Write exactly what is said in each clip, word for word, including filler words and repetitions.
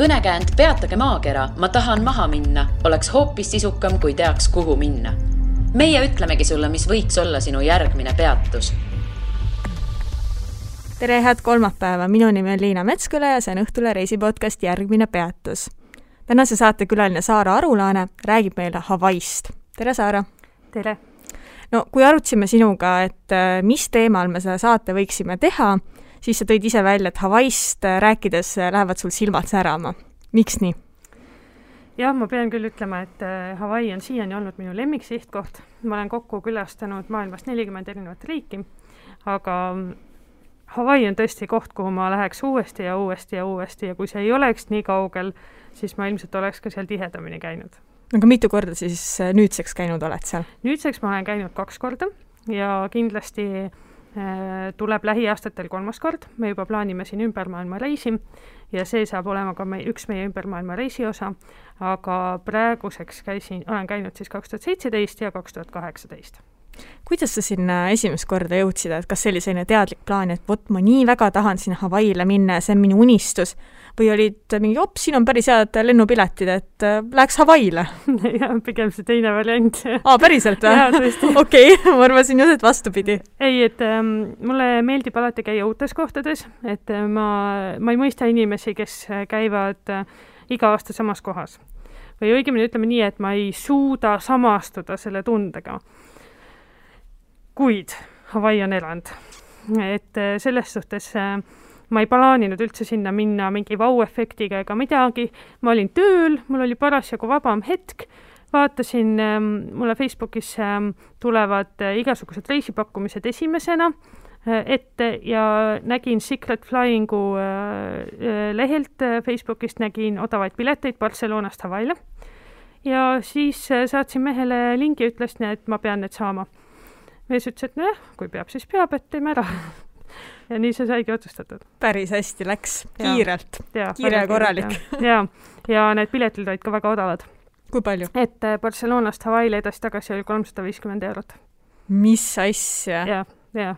kõnekäänd "Peatage maakera, ma tahan maha minna" oleks hoopis sisukam, kui teaks, kuhu minna. Meie ütlemegi sulle, mis võiks olla sinu järgmine peatus. Tere, head kolmapäeva! Minu nimi on Liina Metsküle ja see on Õhtule reisipodcast Järgmine peatus. Tänase saate külaline Saara Arulane räägib meile Hawaiist. Tere, Saara! Tere! No, kui arutasime sinuga, et mis teemal me selle saate võiksime teha, siis sa tõid ise välja, et Hawaiist rääkides lähevad sul silmad särama. Miks nii? Jah, ma pean küll ütlema, et Hawaii on siiani olnud minu lemmiksihtkoht. Ma olen kokku külastanud maailmast nelikümmend erinevat riiki, aga Hawaii on tõesti koht, kuhu ma läheks uuesti ja uuesti ja uuesti ja kui see ei oleks nii kaugel, siis ma ilmselt oleks ka seal tihedamini käinud. Aga mitu korda siis nüüdseks käinud oled seal? Nüüdseks ma olen käinud kaks korda ja kindlasti tuleb lähiaastatel kolmas kord. Me juba plaanime siin ümbermaailma reisi ja see saab olema ka me, üks meie ümbermaailma reisi osa, aga praeguseks käisin, olen käinud siis kaks tuhat seitseteist ja kaks tuhat kaheksateist. Kuidas sa sinna esimest korda jõudsid, et kas oli selline teadlik plaan, et võt, ma nii väga tahan sinna Hawaiile minna ja see on minu unistus või olid mingi, op, siin on päris head lennupiletid, et läheks Hawaiile? Ja, pigem see teine variant. Aa, päriselt või? Okei, ma arvasin just, et vastupidi. Ei, et ähm, mulle meeldib alati käia uutes kohtades, et äh, ma, ma ei mõista inimesi, kes käivad äh, iga aasta samas kohas. Või õigemini ütleme nii, et ma ei suuda samastuda selle tundega. Kuid Hawaii on erand. Et selles suhtes ma ei plaaninud üldse sinna minna mingi vau-efektiga ega midagi. Ma olin tööl, mul oli parasjagu vabam hetk. Vaatasin, mulle Facebookis tulevad igasugused reisipakkumised esimesena ette ja nägin Secret Flyingu lehelt Facebookist, nägin odavaid pileteid Barcelonast Hawaiile. Ja siis saatsin mehele lingi ja ütlesin, et ma pean need saama. Mees ütles, et nojah, kui peab, siis peab, et teeme ära. Ja nii see saigi otsustatud. Päris hästi läks, kiirelt, ja, kiire ja korralik. Ja, ja need piletid olid ka väga odavad. Kui palju? Et Barcelonast Hawaiile edasi tagasi oli kolmsada viiskümmend eurot. Mis asja? Ja, ja.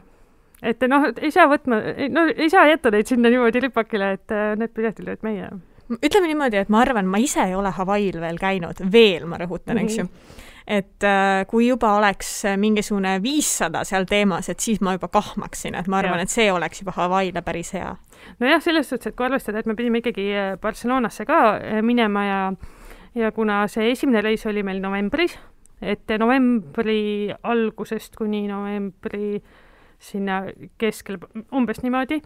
Et noh, ei saa võtma, no ei saa jätta neid sinna niimoodi lipakile, et need piletid olid meie. Ütleme niimoodi, et ma arvan, ma ise ei ole Hawaiil veel käinud, veel ma rõhutan, eks ju. Mm-hmm. Et kui juba oleks mingisugune viissada seal teemas, et siis ma juba kahmaksin, et ma arvan, ja. Et see oleks juba Hawaiile päris hea. No jah, selles suhtes, et kui arvestada, et me pidime ikkagi Barcelonasse ka minema ja, ja kuna see esimene reis oli meil novembris, et novembri algusest kuni novembri sinna keskel umbes niimoodi,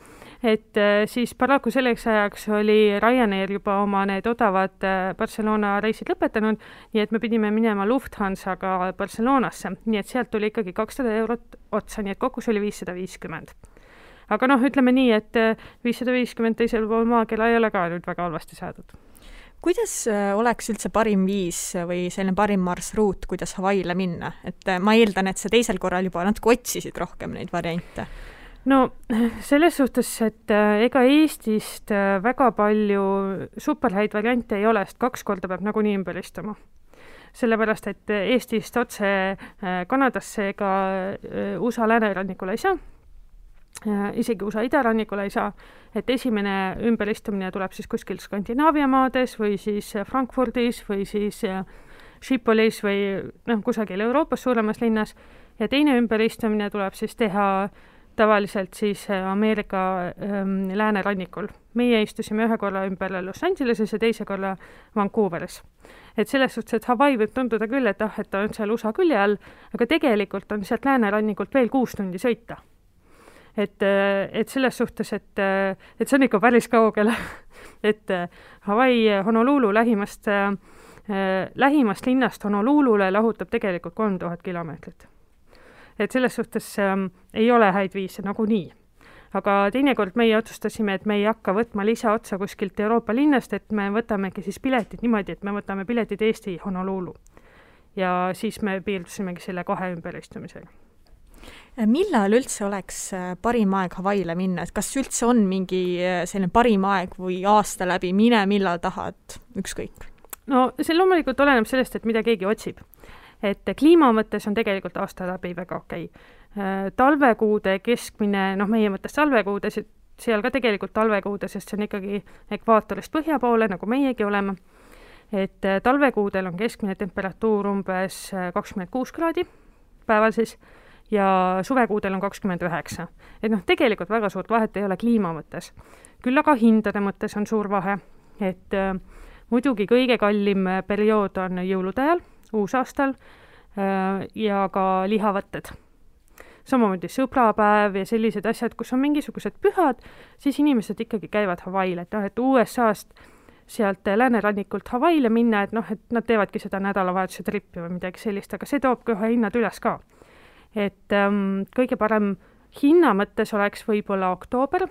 et siis paraku selleks ajaks oli Ryanair juba oma need odavad Barcelona reisid lõpetanud, nii et me pidime minema Lufthansaga Barcelonasse, nii et sealt tuli ikkagi kakssada eurot otsa, nii et kokku see oli viissada viiskümmend. Aga noh, ütleme nii, et viissada viiskümmend teisel pool maakela ei ole ka nüüd väga halvasti saadud. Kuidas oleks üldse parim viis või selline parim marsruut, kuidas Hawaiile minna? Et ma eeldan, et see teisel korral juba natuke otsisid rohkem neid variante. No selles suhtes, et ega Eestist väga palju superhäid variante ei ole, sest kaks korda peab nagu nii ümberistama. Sellepärast, et Eestist otse Kanadasse ega U S A läänerannikule ei saa. Isegi U S A idarannikule ei saa, et esimene ümberistumine tuleb siis kuskil Skandinaavia maades või siis Frankfurdis või siis Schipolis või no, kusagil Euroopas suuremas linnas ja teine ümberistumine tuleb siis teha tavaliselt siis Ameerika ähm, läänerannikul. Meie istusime ühe korra ümber Los Angeleses ja teise korra Vancouveris. Et selles suhtes, et Hawaii võib tunduda küll, et, ah, et ta on seal U S A külje all, aga tegelikult on sealt läänerannikult veel kuus tundi sõita. Et, et selles suhtes, et, et see on ikka päris kaugele, et Hawaii Honolulu lähimast, äh, lähimast linnast Honolulule lahutab tegelikult kolm tuhat kilomeetrit. Et selles suhtes äh, ei ole häid viise nagu nii. Aga teinekord meie otsustasime, et me ei hakka võtma lisa otsa kuskilt Euroopa linnast, et me võtamegi siis piletid niimoodi, et me võtame piletid Eesti Honolulu. Ja siis me piirdusimegi selle kahe ümberistumisega. Millal üldse oleks parim aeg Hawaiile minna? Kas üldse on mingi selline parim aeg või aasta läbi mine, millal tahad, ükskõik? No see loomulikult oleneb sellest, et mida keegi otsib. Et kliima mõttes on tegelikult aasta läbi väga okei. Talvekuude keskmine, noh meie mõttes talvekuudes seal ka tegelikult talvekuude, sest see on ikkagi ekvaatorist põhja poole, nagu meiegi oleme, et talvekuudel on keskmine temperatuur umbes kakskümmend kuus kraadi päeval siis ja suvekuudel on kakskümmend üheksa. Et noh, tegelikult väga suurt vahet ei ole kliima mõttes. Küll aga hindade mõttes on suur vahe, et äh, muidugi kõige kallim periood on jõulude ajal, uusaastal äh, ja ka lihavõtted. Samamoodi sõbrapäev ja sellised asjad, kus on mingisugused pühad, siis inimesed ikkagi käivad Hawaii'l, et, no, et U S A-st sealt läänerannikult Hawaii'le minna, et noh, et nad teevadki seda nädalavahetuse trippi või midagi sellist, aga see toob kohe hinnad üles ka. Et ähm, kõige parem hinna mõttes oleks võib-olla oktoober,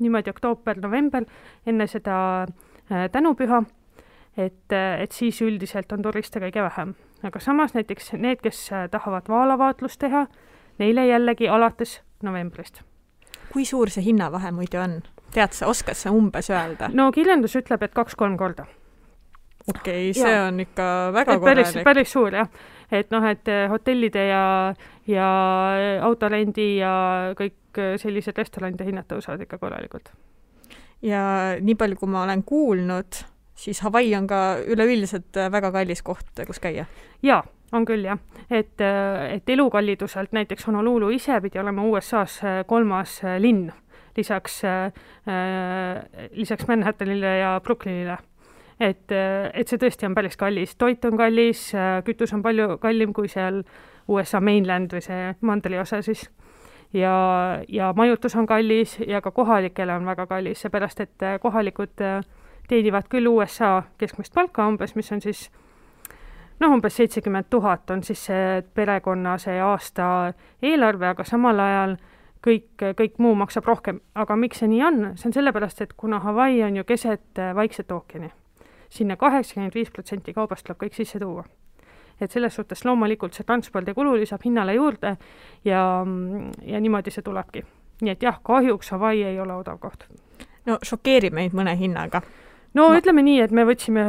niimoodi oktoober, november, enne seda äh, tänupüha, et, et siis üldiselt on turiste kõige vähem. Aga samas näiteks need, kes tahavad vaalavaatlust teha, neile jällegi alates novembrist. Kui suur see hinnavahe muidu on? Tead, sa oskad sa umbes öelda? No kirjandus ütleb, et kaks-kolm korda. Okei, okay, see ja. On ikka väga korralik. Päris, päris suur, jah. Et noh, et hotellide ja, ja autorendi ja kõik sellised restoranide hinnad tõusavad ikka korralikult. Ja nii palju, kui ma olen kuulnud, siis Hawaii on ka üleüldiselt väga kallis koht, kus käia. Jaa, on küll, jah. Et, et elukalliduselt näiteks Honolulu ise pidi olema U S A-s kolmas linn. Lisaks, äh, lisaks Manhattanile ja Brooklynile. Et, et see tõesti on päris kallis. Toit on kallis, kütus on palju kallim kui seal U S A mainland või see mandali osa siis. Ja, ja majutus on kallis ja ka kohalikele on väga kallis, seepärast, et kohalikud teenivad küll U S A keskmist palka umbes, mis on siis no umbes seitsekümmend tuhat on siis see perekonna see aasta eelarve, aga samal ajal Kõik, kõik muu maksab rohkem. Aga miks see nii on? See on sellepärast, et kuna Hawaii on ju keset Vaikset ookeani, sinna kaheksakümmend viis protsenti kaubast tuleb kõik sisse tuua. Et selles suhtes loomulikult see transpordi kulu lisab hinnale juurde ja, ja niimoodi see tulebki. Nii et jah, kahjuks Hawaii ei ole odav koht. No šokeeri meid mõne hinnaga. No, no. Ütleme nii, et me võtsime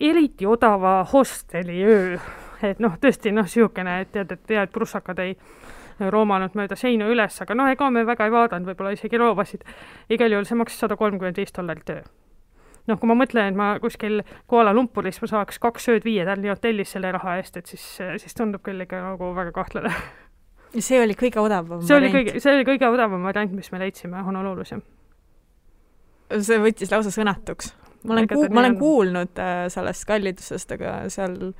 eriti odava hosteli öö. Et noh, tõesti noh, siukene, et tead, et tead, prussakad ei roomanud mööda seinu üles, aga noh, ega me väga ei vaadanud, võib-olla isegi roobasid. Igal juhul see maksis sada kolmkümmend viis dollarit öö. Noh, kui ma mõtlen, et ma kuskil Kuala Lumpuris ma saaks kaks ööd viie tärni hotellis selle raha eest, et siis, siis tundub küll ikka nagu väga kahtlane. See oli kõige odavam see variant. Oli kõige, see oli kõige odavam variant, mis me leidsime Honolulus. See võttis lausa sõnatuks. Ma olen, kuul, ma olen kuulnud sellest kallidusest, aga seal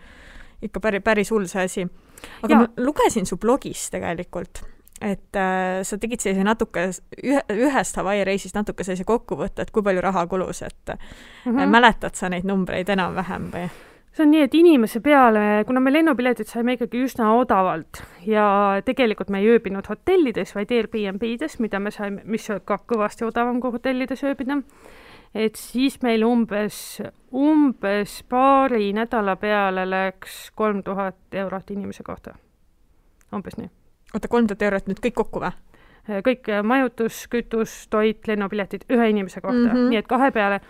ikka päris, päris hull see asi. Aga ja. Ma lugesin su blogis tegelikult, et äh, sa tegid sellise natuke, ühe, ühest Hawaii reisist natuke sellise kokkuvõtte, et kui palju raha kulus, et mm-hmm. äh, mäletad sa neid numbreid enam vähem või? See on nii, et inimese peale, kuna me lennupiletid saime ikkagi üsna odavalt ja tegelikult me ei ööbinud hotellides, vaid Airbnb-des, mida me saime, mis on ka kõvasti odavam kui hotellides ööbida, et siis meil umbes, umbes paari nädala peale läks kolm tuhat eurot inimese kohta. Umbes nii. Oota, kolm tuhat eurot nüüd kõik kokku või? Kõik majutus, kütus, toit, lennupiletid ühe inimese kohta. Mm-hmm. Nii et kahe peale,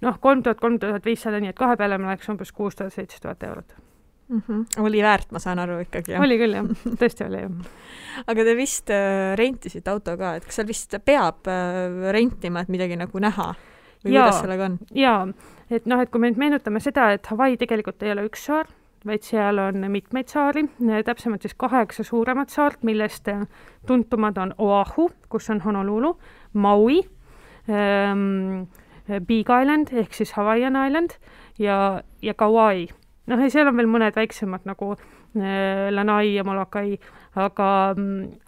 noh kolm tuhat, kolm tuhat viissada, nii et kahe peale me läks umbes kuus tuhat, seitse tuhat eurot. Mm-hmm. Oli väärt, ma saan aru ikkagi. Jah. Oli küll, jah. Tõesti oli, jah. Aga te vist rentisite auto ka, et kas seal vist peab rentima, et midagi nagu näha? Või kuidas sellega on? Jaa, et noh, et kui me nüüd meenutame seda, et Hawaii tegelikult ei ole üks saar, vaid seal on mitmeid saari, täpsemalt siis kaheksa suuremat saart, millest tuntumad on Oahu, kus on Honolulu, Maui, ähm, Big Island ehk siis Hawaiian Island ja, ja Kauai. Noh, ja seal on veel mõned väiksemad nagu äh, Lanai ja Molokai, aga,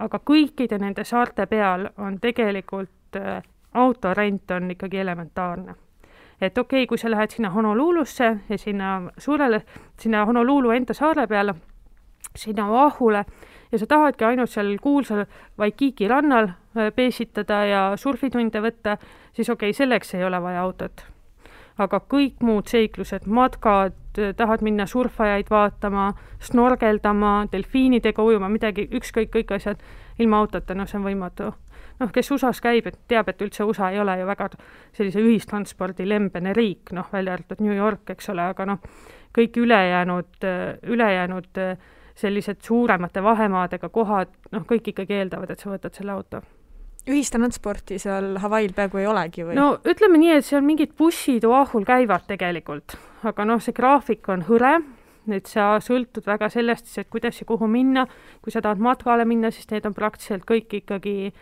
aga kõikide nende saarte peal on tegelikult äh, autorent on ikkagi elementaarne. Et okei, okay, kui sa lähed sinna Honolulusse ja sinna suurele, sinna Honolulu enda saare peale, sinna Oahule ja sa tahadki ainult seal kuulsal Waikiki rannal peesitada ja surfitunde võtta, siis okei, okay, selleks ei ole vaja autot. Aga kõik muud seiklused, matkad, tahad minna surfajaid vaatama, snorgeldama, delfiinidega ujuma, midagi, ükskõik kõik asjad ilma autota, no see on võimatu. Noh, kes U S A-s käib, et teab, et üldse U S A ei ole ju väga sellise ühistranspordi lembene riik, noh, välja arvatud New York, eks ole, aga noh, kõik ülejäänud, ülejäänud sellised suuremate vahemaadega kohad, noh, kõik ikkagi eeldavad, et sa võtad selle auto. ühistransporti seal Hawaii'l peaaegu ei olegi või? No ütleme nii, et seal mingid bussid Oahul käivad tegelikult, aga noh, see graafik on hõre, et sa sõltud väga sellest, et kuidas ja kuhu minna, kui sa tahad matkale minna, siis need on praktiliselt kõik ikkagi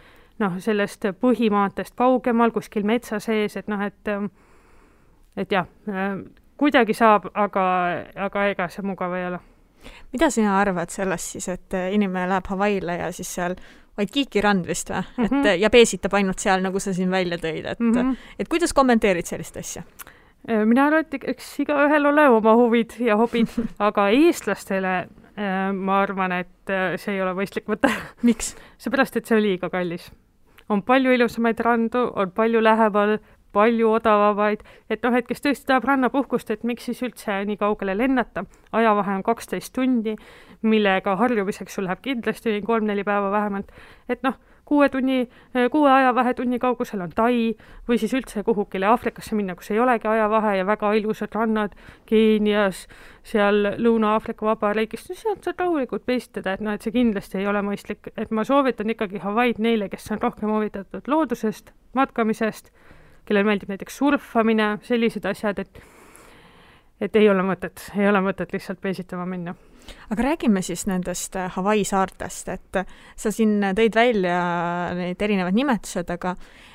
noh, sellest põhimaantest kaugemal, kuskil metsa sees, et noh, et et jah, kuidagi saab, aga, aga ega see mugav ei ole. Mida sina arvad sellest siis, et inimene läheb Hawaii'le ja siis seal Waikiki rand vist või? Mm-hmm. Et, ja peesitab ainult seal, nagu sa siin välja tõid. Et, mm-hmm. et kuidas kommenteerid sellist asja? Mina arvan, et eks iga ühel ole oma huvid ja hobid, aga eestlastele ma arvan, et see ei ole mõistlik võtta. Miks? Seepärast, et see on liiga kallis. On palju ilusamaid randu, on palju läheval, palju odavavaid, et noh, et kes tõesti tahab rannapuhkust, et miks siis üldse nii kaugele lennata. Ajavahe on kaksteist tundi, millega harjumiseks sul läheb kindlasti kolm-neli päeva vähemalt. Et noh, kuue, tunni, kuue ajavahe tunni kaugusel on Tai või siis üldse kuhukile Aafrikasse minna, kus ei olegi ajavahe ja väga ilusad rannad Keenias, seal Lõuna-Aafrika Vabariigist, no seal saad rahulikult peistada, et noh, et see kindlasti ei ole mõistlik. Et ma soovitan ikkagi Hawaiid neile, kes on rohkem huvitatud loodusest, matkamisest, kellel meeldib näiteks surfamine, sellised asjad, et, et ei ole mõtet, ei ole mõtet lihtsalt peesitama minna. Aga räägime siis nendest Hawaii saartest, et sa siin tõid välja need erinevad nimetused, aga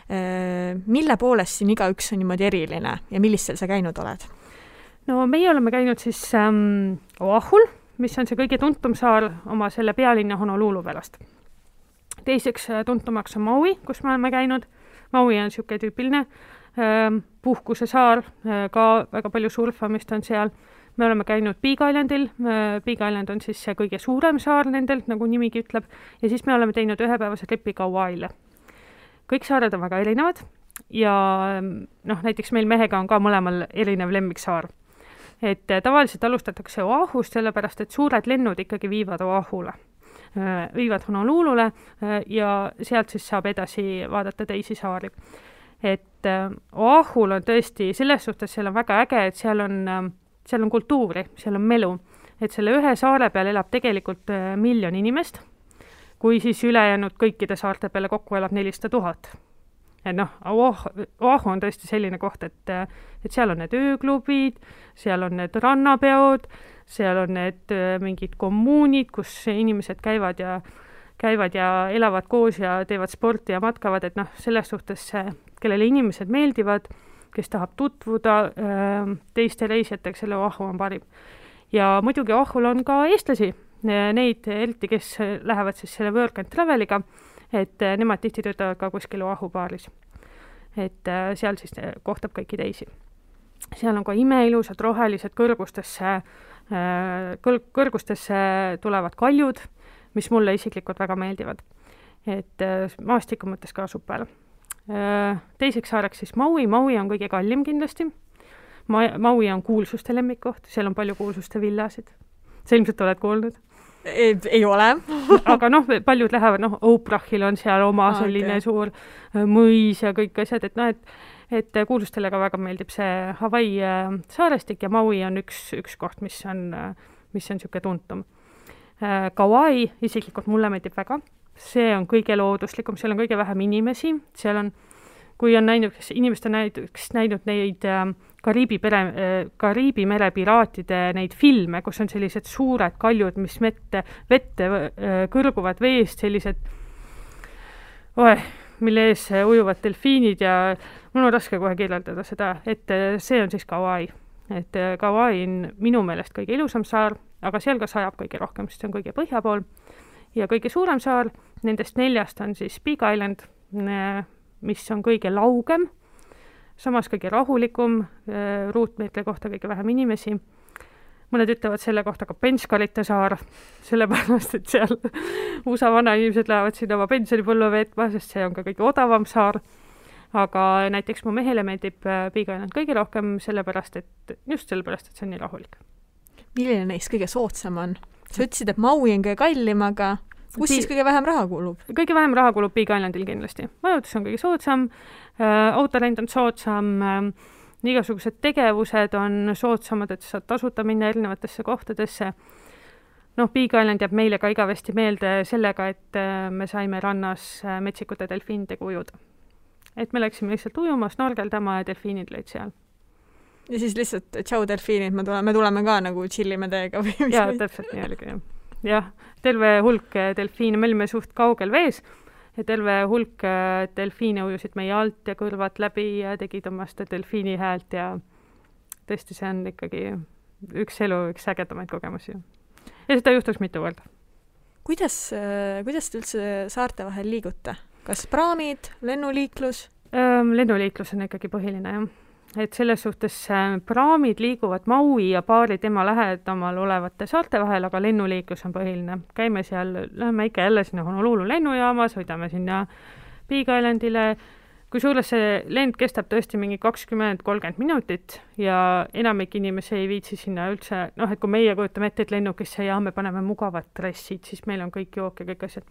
eh, mille poolest siin igaüks on niimoodi eriline ja millistel sa käinud oled? No meie oleme käinud siis ähm, Oahul, mis on see kõige tuntum saar oma selle pealinna Honolulu pärast. Teiseks tuntumaks on Maui, kus me oleme käinud. Maui on niisugune tüüpiline puhkuse saar, ka väga palju surfamist on seal. Me oleme käinud Big Islandil, Big Island on siis see kõige suurem saar nendelt, nagu nimigi ütleb, ja siis me oleme teinud ühepäevase tripi Kauaile. Kõik saared on väga erinevad ja noh, näiteks meil mehega on ka mõlemal erinev lemmiksaar. Et tavaliselt alustatakse Oahust, sellepärast et suured lennud ikkagi viivad Oahule. viivad Honolulule ja sealt siis saab edasi vaadata teisi saari. Et Oahul on tõesti, selles suhtes seal on väga äge, et seal on, seal on kultuuri, seal on melu. Et selle ühe saare peal elab tegelikult miljon inimest, kui siis ülejäänud kõikide saarte peale kokku elab nelisada tuhat. Et noh, Oahu on tõesti selline koht, et, et seal on need ööklubid, seal on need rannapeod, seal on need mingid kommuunid, kus inimesed käivad ja, käivad ja elavad koos ja teevad sporti ja matkavad, et noh, selles suhtes, kellele inimesed meeldivad, kes tahab tutvuda teiste reisijatega, selle Oahu on parim. Ja muidugi Oahul on ka eestlasi, neid eriti, kes lähevad siis selle work and traveliga, et nemad tihti töötavad ka kuskil Oahu baaris. Et seal siis kohtab kõiki teisi. Seal on ka imeilusad, rohelised kõrgustesse Kõl- kõrgustesse tulevad kaljud, mis mulle isiklikult väga meeldivad. Et maastiku mõttes ka super. Teiseks saareks siis Maui. Maui on kõige kallim kindlasti. Ma- Maui on kuulsuste lemmikkoht, seal on palju kuulsuste villasid. Sa ilmselt oled kuulnud? Ei, ei ole. Aga noh, paljud lähevad, noh, Oprahil on seal oma ah, selline okay. suur mõis ja kõik asjad, et noh, et et kuulustele ka väga meeldib see Hawaii saarestik ja Maui on üks, üks koht, mis on, mis on siuke tuntum. Kauai isiklikult mulle meeldib väga. See on kõige looduslikum, seal on kõige vähem inimesi. Seal on, kui on näinud, kes inimest on näinud, kes näinud neid Kariibi, pere, Kariibi mere piraatide neid filme, kus on sellised suured kaljud, mis mette, vette kõrguvad veest, sellised oeh, mille ees ujuvad delfiinid ja mul on raske kohe kirjeldada seda, et see on siis Kauai. Et Kauai on minu meelest kõige ilusam saar, aga seal ka sajab kõige rohkem, sest see on kõige põhja pool. Ja kõige suurem saar, nendest neljast on siis Big Island, mis on kõige laugem, samas kõige rahulikum, ruutmeetri kohta kõige vähem inimesi. Mõned ütlevad selle kohta ka penskarite saar, sellepärast, et seal U S A vana inimesed lähevad siin oma pensionipõlve veetma, sest see on ka kõige odavam saar. Aga näiteks mu mehele meeldib Big Island kõige rohkem, sellepärast, et just sellepärast, et see on nii rahulik. Milline neist kõige soodsam on? Sa ütlesid, et Maui on kõige kallim, aga kus siis kõige vähem raha kulub? Kõige vähem raha kulub Big Islandil kindlasti. Majutus on kõige soodsam, autolend on soodsam, igasugused tegevused on soodsamad, et saad tasuta minna erinevatesse kohtadesse. noh, Big Island jääb meile ka igavesti meelde sellega, et me saime rannas metsikute delfiinidega ujuda. Et me läksime lihtsalt ujumas, norgeldama ja delfiinid lõid seal. Ja siis lihtsalt tšau delfiinid, me tuleme, me tuleme ka nagu chillime teiega. Jaa, täpselt nii oligi. Jah, terve hulk delfiine, me olime suht kaugel vees ja terve hulk delfiine ujusid meie alt ja kõrvad läbi ja tegid omast delfiini häält ja tõesti see on ikkagi üks elu, üks ägedamaid kogemusi. Ja seda juhtus mitu korda. Kuidas, kuidas te üldse saarte vahel liigute? Kas praamid, lennuliiklus? Lennuliiklus on ikkagi põhiline, jah. Et selles suhtes praamid liiguvad Maui ja paari tema lähedamal olevate saarte vahel, aga lennuliiklus on põhiline. Käime seal, läheme ikka jälle sinna Honolulu lennujaamas, hoidame sinna Big Islandile. Kusjuures see lend kestab tõesti mingi kakskümmend kolmkümmend minutit ja enamik inimesi ei viitsi sinna üldse, noh, et kui meie kujutame ette, et lennukisse ja me paneme mugavad dressid, siis meil on kõik jook ja kõik asjad.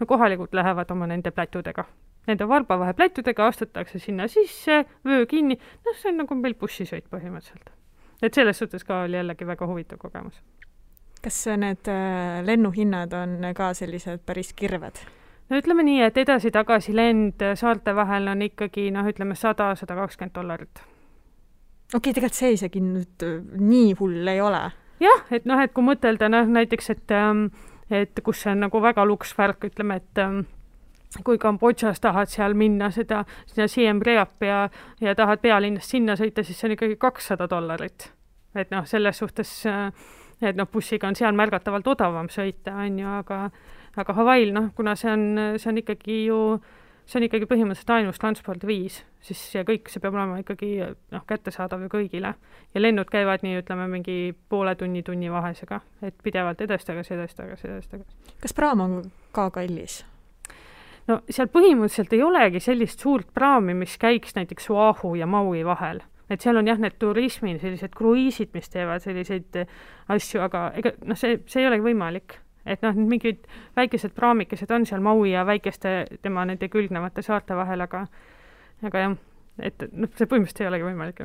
No kohalikud lähevad oma nende plätudega. Nende varbavahe plätudega astutakse sinna sisse, vöö kinni. No see on nagu meil bussisõit põhimõtteliselt. Et selles suhtes ka oli jällegi väga huvitav kogemus. Kas need äh, lennuhinnad on ka sellised päris kirved? No ütleme nii, et edasi-tagasi lend saarte vahel on ikkagi, noh ütleme sada kuni sada kakskümmend dollarit. Okei, okay, tegelikult see isegi nüüd nii hull ei ole. Jah, et noh, et kui mõtelda noh, näiteks, et ähm, et kus see on nagu väga luks värk, ütleme, et ähm, kui Kambodžas tahad seal minna seda, sinna Siem Reap ja, ja tahad pealinnast sinna sõita, siis see on ikkagi kakssada dollarit. Et noh, selles suhtes, et noh, bussiga on seal märgatavalt odavam sõita, on ju, aga, aga Hawaii'l, noh, kuna see on, see on ikkagi ju, see on ikkagi põhimõtteliselt ainus transport viis, siis see kõik, see peab olema ikkagi noh, kättesaadav ju kõigile. Ja lennud käivad nii, ütleme, mingi poole tunni tunni vahesega, et pidevalt edestaga, edestaga, edestaga. Kas praam on ka kallis? No seal põhimõtteliselt ei olegi sellist suurt praami, mis käiks näiteks Oahu ja Maui vahel. Et seal on jah need turismid, sellised kruiisid, mis teevad selliseid asju, aga ega, no, see, see ei olegi võimalik. Et noh, mingid väikesed praamikesed on seal Maui ja väikeste tema nende külgnevate saarte vahel, aga, aga jah, et no, see põhimõtteliselt ei olegi võimalik.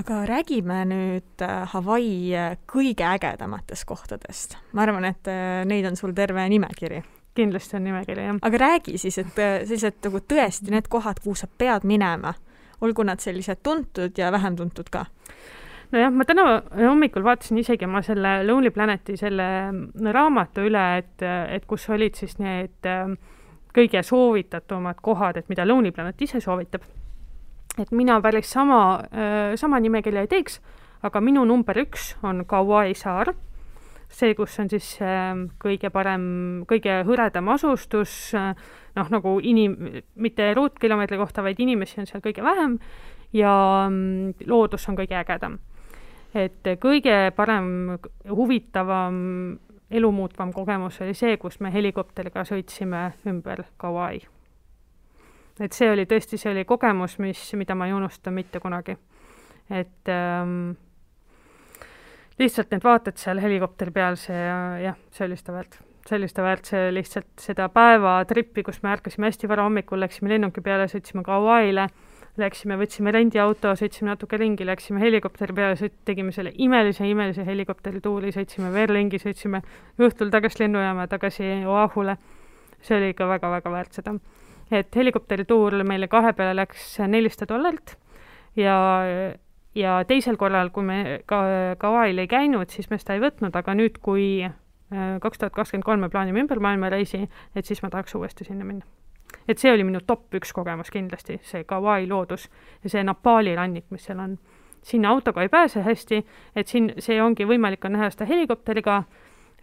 Aga räägime nüüd Hawaii kõige ägedamatest kohtadest. Ma arvan, et neid on sul terve nimekiri. Kindlasti on nimekiri, jah. Aga räägi siis, et sellised tõesti need kohad, kuhu sa pead minema, olgu nad sellised tuntud ja vähem tuntud ka. No jah, ma täna hommikul vaatasin isegi ma selle Lonely Planeti selle raamatu üle, et, et kus olid siis need kõige soovitatumad kohad, et mida Lonely Planet ise soovitab. Et mina päris sama, sama nimekirja ei teeks, aga minu number üks on Kauai saar. See, kus on siis kõige parem, kõige hõredam asustus, noh nagu inim, mitte ruutkilomeetri kohta, vaid inimesi on seal kõige vähem ja loodus on kõige ägedam. Et kõige parem, huvitavam, elumuutvam kogemus oli see, kus me helikopteriga sõitsime ümber Kauai. Et see oli tõesti, see oli kogemus, mis, mida ma ei unusta mitte kunagi. Et ähm, lihtsalt need vaated seal helikopteri peal, see, jah, see oli seda väärt. See oli seda väärt, see lihtsalt seda päeva trippi, kus me ärkasime hästi vara hommikul, läksime lennuki peale, sõitsime Kauaile, läksime, võtsime rendiauto, sõitsime natuke ringi, läksime helikopteri peale, sõit, tegime selle imelise, imelise helikopteri tuuli, sõitsime veel ringi, sõitsime õhtul tagasi lennujaama, tagasi Oahule. See oli ikka väga, väga väärt seda. Et helikopteri tuul meile kahe peale läks nelisada dollarit ja ja teisel korral, kui me ka Kauail ei käinud, siis me seda ei võtnud, aga nüüd, kui kaks tuhat kakskümmend kolm me plaanime ümber maailmareisi, et siis ma tahaks uuesti sinna minna. Et see oli minu top üks kogemus kindlasti, see Kauai loodus ja see Napali rannik, mis seal on. Sinna autoga ei pääse hästi, et siin see ongi võimalik on näha seda helikopteriga,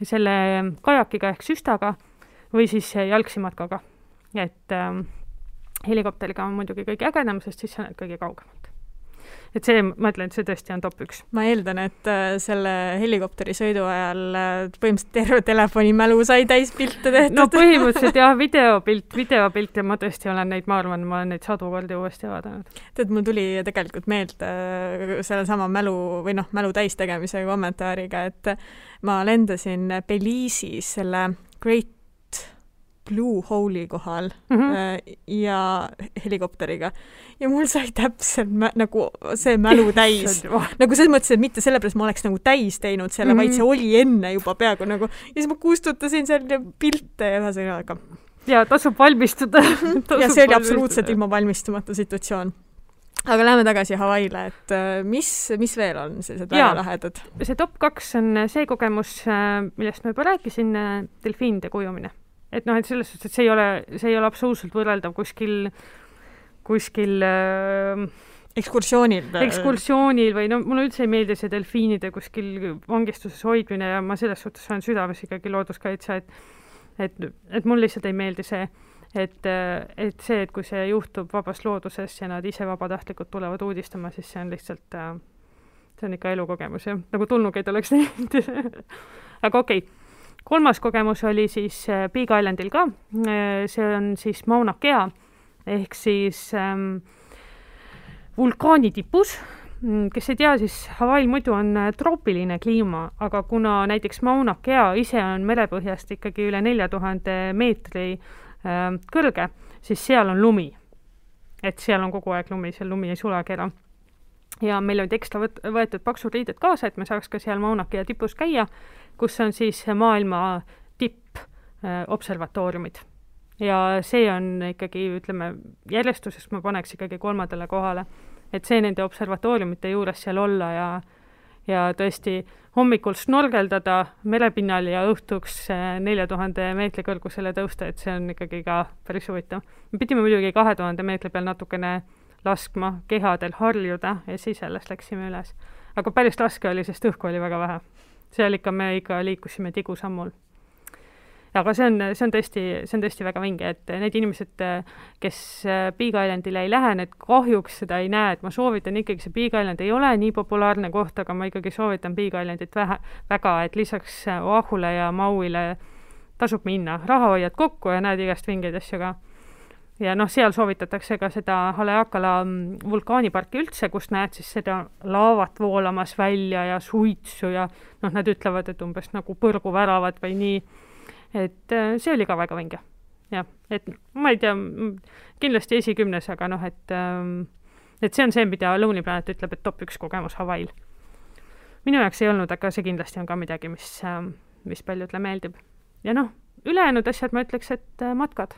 selle kajakiga ehk süstaga või siis jalgsimatkaga. Et ähm, helikopteriga on muidugi kõige ägedam, sest siis see on kõige kaugemalt. Et see, ma ütlen, et see tõesti on top üks. Ma eeldan, et selle helikopteri sõidu ajal põhimõtteliselt terve telefoni mälu sai täis pilte tehtud. No põhimõtteliselt jah, videopilt, videopilt ja ma tõesti olen neid, ma arvan, ma olen neid sadu kordi uuesti vaadanud. Tead, mul tuli tegelikult meelde selle sama mälu või noh, mälu täis tegemise kommentaariga, et ma lendasin Beliisis selle Great Blue Hole'i kohal mm -hmm. ja helikopteriga. Ja mul sai täpselt mä, nagu see mälu täis. Nagu selles mõttes, et mitte sellepärast ma oleks nagu täis teinud selle, mm -hmm. vaid see oli enne juba peaaegu. Nagu, ja siis ma kustutasin selle pilte ja ühesõnaga. Ja tasub valmistuda. tasub ja see oli absoluutselt ilma valmistumata situatsioon. Aga lähme tagasi Hawaiile, et mis, mis veel on sellised väga lahedad? See top kaks on see kogemus, millest ma juba rääkisin, delfiinide kujumine. Et noh, et selles suhtes, et see ei ole, see ei ole absoluutselt võrreldav kuskil, kuskil äh, ekskursioonil. ekskursioonil või no, mulle üldse ei meeldi see delfiinide kuskil vangistuses hoidmine ja ma selles suhtes olen südames ikkagi looduskaitse, et, et, et mul lihtsalt ei meeldi see. Et, et see, et kui see juhtub vabas looduses ja nad ise vabatahtlikult tulevad uudistama, siis see on lihtsalt, see on ikka elukogemus ja nagu tulnukeid oleks neid. Aga okei, okay. Kolmas kogemus oli siis Big Islandil ka, see on siis Mauna Kea ehk siis ähm, vulkaani tipus. Kes ei tea, siis Hawaii'l muidu on troopiline kliima, aga kuna näiteks Mauna Kea ise on merepõhjast ikkagi üle nelja tuhande meetri kõrge, siis seal on lumi. Et seal on kogu aeg lumi, seal lumi ei sulagi ära. Ja meil on ekstra võetud paksud riided kaasa, et me saaks ka seal Mauna Kea tipus käia, kus on siis maailma tipp observatooriumid. Ja see on ikkagi, ütleme, järjestuses ma paneks ikkagi kolmandale kohale, et see nende observatooriumite juures seal olla ja ja tõesti hommikul snorgeldada merepinnal ja õhtuks nelja tuhande meetri kõrgusele tõusta, et see on ikkagi ka päris huvitav. Me pidime muidugi kahe tuhande meetri peal natukene laskma kehadel harjuda ja siis alles läksime üles. Aga päris laske oli, sest õhku oli väga vähe. Seal ikka me ikka liikusime tigusammul. Aga see on, see on, tõesti, see on tõesti väga vinge, et need inimesed, kes Big Islandile ei lähe, need kahjuks seda ei näe, et ma soovitan ikkagi, see Big Island ei ole nii populaarne koht, aga ma ikkagi soovitan Big Islandit vähe, väga, et lisaks Oahule ja Mauile tasub minna, raha hoiad kokku ja näed igast vingeid asju ka. Ja noh, seal soovitatakse ka seda Haleakala vulkaaniparki üldse, kus näed siis seda laavat voolamas välja ja suitsu ja noh, nad ütlevad, et umbes nagu põrgu väravad või nii. Et see oli ka väga vinge. Ja, et ma ei tea, kindlasti esikümnes, aga noh, et, et see on see, mida Lonely Planet ütleb, et top üks kogemus Hawaii'l. Minu jaoks ei olnud, aga see kindlasti on ka midagi, mis, mis paljudele meeldib. Ja noh, ülejäänud asjad ma ütleks, et matkad.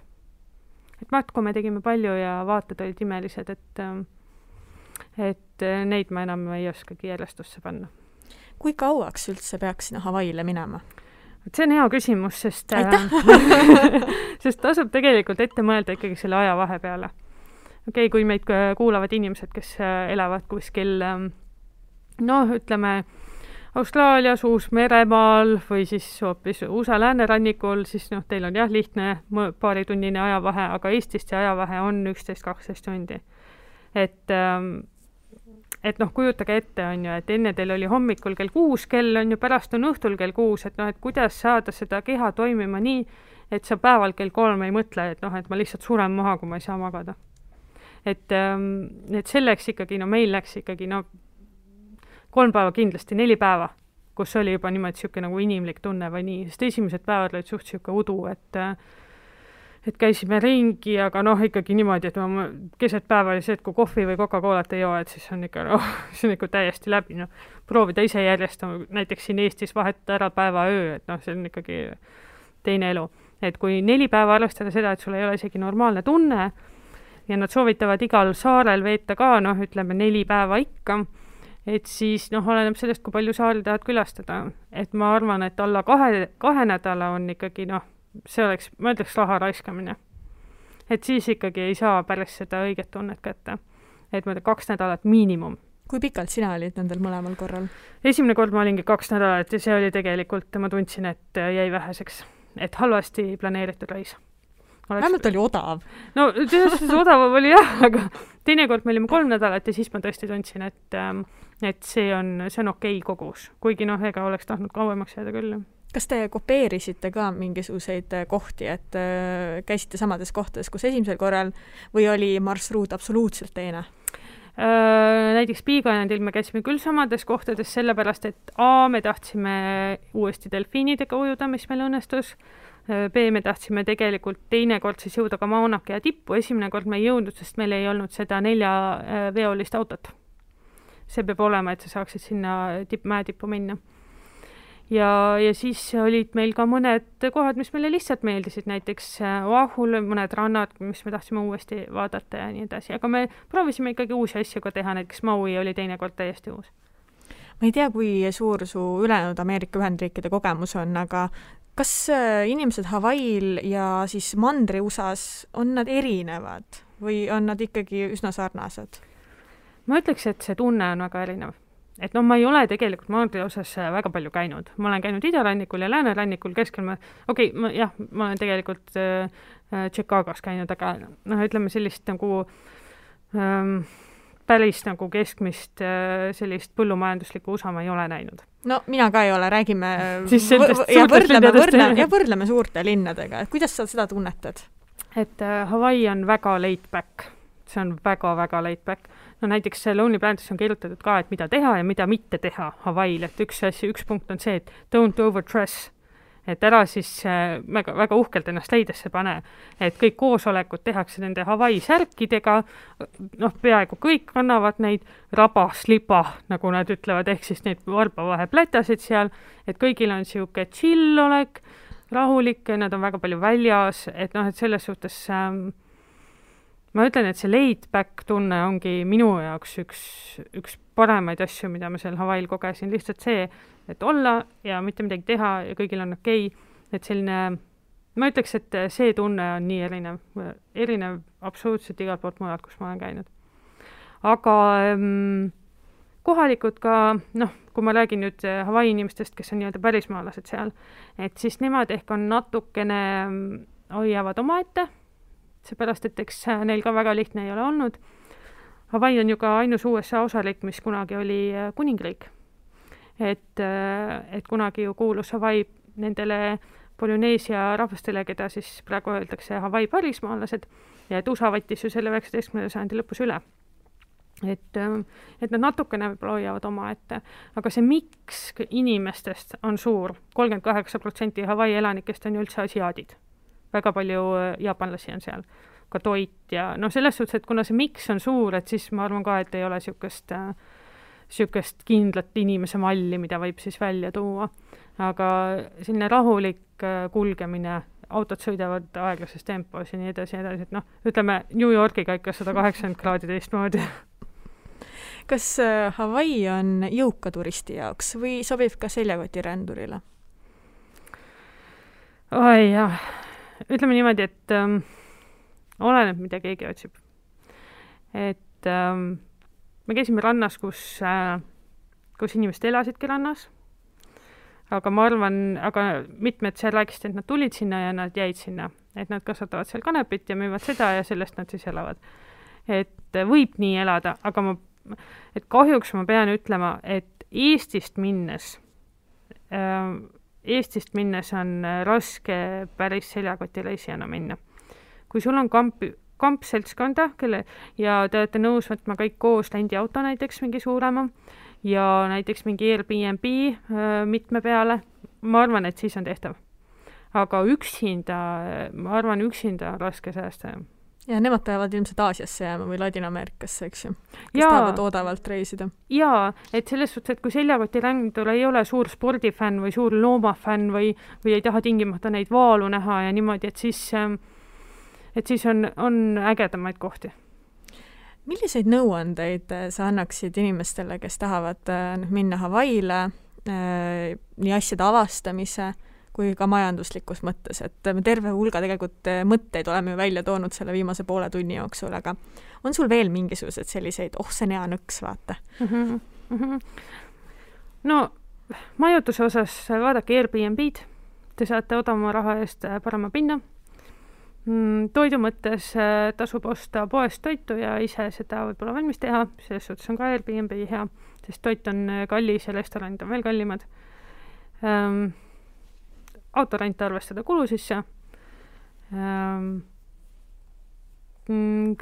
Et matku me tegime palju ja vaated olid imelised, et, et neid ma enam ei oskagi järjestusse panna. Kui kauaks üldse peaks sinna Hawaii'le minema? Et see on hea küsimus, sest, sest tasub tegelikult ette mõelda ikkagi selle aja vahe peale. Okei, okay, kui meid kuulavad inimesed, kes elavad kuskil, noh, ütleme, Austraalias, Uus-Meremaal või siis hoopis U S A läänerannikul, siis noh, teil on jah lihtne paaritunnine ajavahe, aga Eestis see ajavahe on üksteist kuni kaksteist tundi. Et, et noh, kujutage ette on ju, et enne teil oli hommikul kell kuus, kell on ju pärast on õhtul kell kuus, et noh, et kuidas saada seda keha toimima nii, et sa päeval kell kolm ei mõtle, et noh, et ma lihtsalt suren maha, kui ma ei saa magada. Et, et selleks ikkagi, no meil läks ikkagi, no kolm päeva kindlasti, neli päeva, kus oli juba niimoodi siuke nagu inimlik tunne või nii, sest esimesed päevad olid suht siuke udu, et et käisime ringi, aga noh, ikkagi niimoodi, et ma keset päeva oli see, et kui kohvi või Coca-Colat ei joo, et siis on ikka, noh, see on ikka täiesti läbi, noh, proovida ise järjest, näiteks siin Eestis vahetada ära päeva öö, et noh, see on ikkagi teine elu. Et kui neli päeva arvestada seda, et sul ei ole isegi normaalne tunne ja nad soovitavad igal saarel veeta ka, noh, ütleme neli päeva ikka, et siis noh, oleneb sellest, kui palju saari tahad külastada. Et ma arvan, et alla kahe, kahe nädala on ikkagi, noh, see oleks, ma ütleks, raha raiskamine. Et siis ikkagi ei saa päris seda õiget tunnet kätte. Et ma ütlen, kaks nädalat miinimum. Kui pikalt sina olid nendel mõlemal korral? Esimene kord ma olingi kaks nädalat ja see oli tegelikult, ma tundsin, et jäi väheseks. Et halvasti planeeritud reis. Oleks... Vähemalt oli odav. No, tõesti odavam oli jah, aga teine kord me olime kolm nädalat ja siis ma tõesti tundsin, et, et see on, see on okei kogus. Kuigi noh, ega oleks tahtnud kauemaks jääda küll. Kas te kopeerisite ka mingisuguseid kohti, et käisite samades kohtades, kus esimesel korral või oli marsruut absoluutselt teine? Öö, näiteks Big Islandil me käisime küll samades kohtades sellepärast, et a, me tahtsime uuesti delfiinidega ujuda, mis meil õnnestus. B me tahtsime tegelikult teinekord siis jõuda ka Mauna Kea tippu, esimene kord me ei jõudnud, sest meil ei olnud seda nelja veolist autot. See peab olema, et sa saaksid sinna tipp, mäetippu minna. Ja, ja siis olid meil ka mõned kohad, mis meile lihtsalt meeldisid, näiteks Oahul, mõned rannad, mis me tahtsime uuesti vaadata ja nii edasi, aga me proovisime ikkagi uusi asju ka teha, näiteks Maui oli teinekord täiesti uus. Ma ei tea, kui suur su ülejäänud Ameerika Ühendriikide kogemus on, aga kas inimesed Hawaiil ja siis Mandri-U S A-s on nad erinevad või on nad ikkagi üsna sarnased? Ma ütleks, et see tunne on väga erinev. Et no ma ei ole tegelikult mandri-U S A-s väga palju käinud. Ma olen käinud idarannikul ja läänerannikul keskel. Ma... Okei, okay, jah, ma olen tegelikult äh, Chicagos käinud, aga noh, ütleme sellist nagu ähm, päris nagu keskmist äh, sellist põllumajanduslikku U S A ma ei ole näinud. No mina ka ei ole, räägime võ- ja, võrdleme, võrdleme, ja võrdleme suurte linnadega. Et kuidas sa seda tunnetad? Et äh, Hawaii on väga laid back. See on väga-väga laid back. No näiteks Lonely Planetis on kirjutatud ka, et mida teha ja mida mitte teha Hawaiil. Et üks, asja, üks punkt on see, et don't overdress. Et ära siis äh, väga, väga uhkelt ennast leidesse pane. Et kõik koosolekud tehakse nende Hawaii särkidega. Noh, peaaegu kõik kannavad neid rabasliba, nagu nad ütlevad, ehk siis neid varbavahe plätasid seal. Et kõigil on siuke chill olek, rahulik, nad on väga palju väljas. Et noh, et selles suhtes... Ähm, Ma ütlen, et see laid-back tunne ongi minu jaoks üks, üks paremaid asju, mida ma seal Hawaiil kogesin. Lihtsalt see, et olla ja mitte midagi teha ja kõigil on okei. Et selline, ma ütleks, et see tunne on nii erinev. Erinev absoluutselt igalt poolt mujalt, kus ma olen käinud. Aga ähm, kohalikud ka, noh, kui ma räägin nüüd Hawaii inimestest, kes on nii-öelda pärismaalased seal, et siis nemad ehk on natukene hoiavad oma ette. Seepärast, et eks neil ka väga lihtne ei ole olnud. Hawaii on ju ka ainus U S A osariik, mis kunagi oli kuningriik. Et, et kunagi ju kuulus Hawaii nendele Polüneesia rahvastele, keda siis praegu öeldakse Hawaii pärismaalased, ja et U S A võttis ju selle üheksateistkümnenda sajandi lõpus üle. Et, et nad natukene võib-olla hoiavad oma ette. Aga see miks inimestest on suur. kolmkümmend kaheksa protsenti Hawaii elanikest on ju üldse asiaadid. Väga palju jaapanlasi on seal, ka toit ja no selles suhtes, et kuna see miks on suur, et siis ma arvan ka, et ei ole siukest, siukest kindlat inimese malli, mida võib siis välja tuua. Aga selline rahulik kulgemine, autod sõidavad aeglases tempos ja nii edasi, edasi. Et noh, ütleme New Yorkiga ikka sada kaheksakümmend kraadi teistmoodi. Kas Hawaii on jõuka turisti jaoks või sobib ka seljakotirändurile? Ai jah. Ütleme niimoodi, et ähm, oleneb, mida keegi otsib. Et ähm, me käisime rannas, kus, äh, kus inimesed elasidki rannas, aga ma arvan, aga mitmed seal rääkisid, et nad tulid sinna ja nad jäid sinna. Et nad kasvatavad seal kanepit ja müüvad seda ja sellest nad siis elavad. Et võib nii elada, aga ma, et kahjuks ma pean ütlema, et Eestist minnes... Äh, Eestist minnes on raske päris seljakotile esijana minna. Kui sul on kamp, kamp seltskonda, kelle, ja te olete nõus võtma kõik koos lendiauto näiteks mingi suurema ja näiteks mingi Airbnb mitme peale, ma arvan, et siis on tehtav. Aga üksinda, ma arvan, üksinda on raske säästa. Ja nemad peavad ilmselt Aasiasse jääma või Ladina-Ameerikasse, eks ju, kes ja, tahavad oodavalt reisida. Jaa, et selles suhtes, et kui seljakotirändur ei ole suur spordifänn või suur loomafänn või, või ei taha tingimata neid vaalu näha ja niimoodi, et siis, et siis on, on ägedamaid kohti. Milliseid nõuandeid sa annaksid inimestele, kes tahavad minna Hawaiile nii asjade avastamise kui ka majanduslikus mõttes, et me terve hulga tegelikult mõtteid oleme ju välja toonud selle viimase poole tunni jooksul, aga on sul veel mingisugused selliseid, oh, see nea nõks, vaata? Mm-hmm. Mm-hmm. No, majutuse osas vaadake Airbnb'd, te saate odavama raha eest parema pinna. Toidu mõttes tasub osta poest toitu ja ise seda võib-olla valmis teha, selles suhtes on ka Airbnb hea, sest toit on kallis ja restoranid on veel kallimad. Autorent arvestada kulu sisse.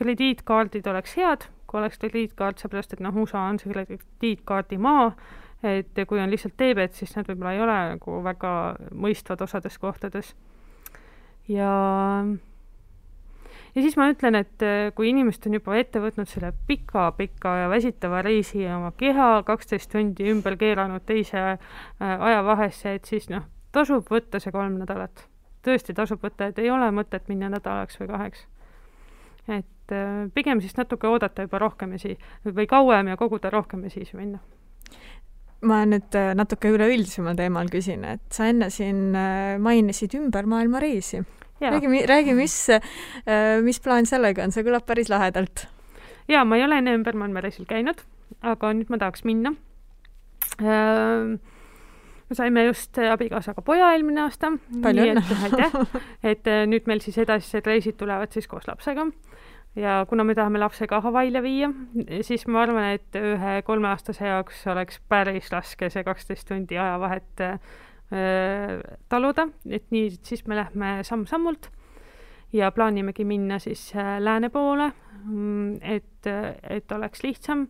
Krediitkaardid oleks head, kui oleks krediitkaart, seepärast, et noh, U S A on see krediitkaardi maa, et kui on lihtsalt teebed, siis nad võib-olla ei ole nagu väga mõistvad osades kohtades. ja ja siis ma ütlen, et kui inimesed on juba ette võtnud selle pika-pika ja väsitava reisi ja oma keha kaksteist tundi ümber keeranud teise ajavahesse, et siis noh, tasub võtta see kolm nädalat. Tõesti tasub võtta, et ei ole mõtet minna nädalaks või kaheks. Et pigem siis natuke oodata juba rohkem ja siis, või kauem ja koguda rohkem ja siis minna. Ma nüüd natuke üleüldisema teemal küsin, et sa enne siin mainisid ümber maailma reisi. Räägi, räägi, mis, mis plaan sellega on, see kõlab päris lahedalt. Jaa, ma ei ole enne ümber maailma reisil käinud, aga nüüd ma tahaks minna. Me saime just abikaasaga poja eelmine aasta. Palju õnne! Et, et nüüd meil siis edasised reisid tulevad siis koos lapsega. Ja kuna me tahame lapsega Hawaiile viia, siis ma arvan, et ühe kolmeaastase jaoks oleks päris raske see kaksteist tundi ajavahet äh, taluda, et nii siis me lähme samm-sammult ja plaanimegi minna siis äh, lääne poole, et, et oleks lihtsam,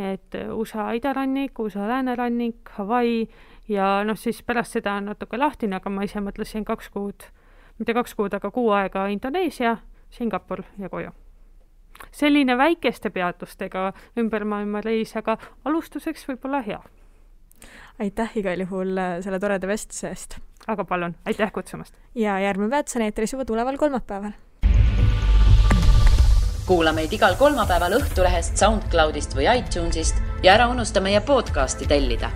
et U S A idarannik, U S A läänerannik, Hawaii ja noh, siis pärast seda on natuke lahtine, aga ma ise mõtlesin kaks kuud, mitte kaks kuud, aga kuu aega Indoneesia, Singapur ja koju. Selline väikeste peatustega ümber maailma reis, aga alustuseks võib-olla hea. Aitäh igal juhul selle toreda vestluse eest. Aga palun, aitäh kutsumast. Ja järgmine päev on eetris juba tuleval kolmapäeval. Kuula meid igal kolmapäeval Õhtulehest, SoundCloudist või iTunesist ja ära unusta meie podcasti tellida.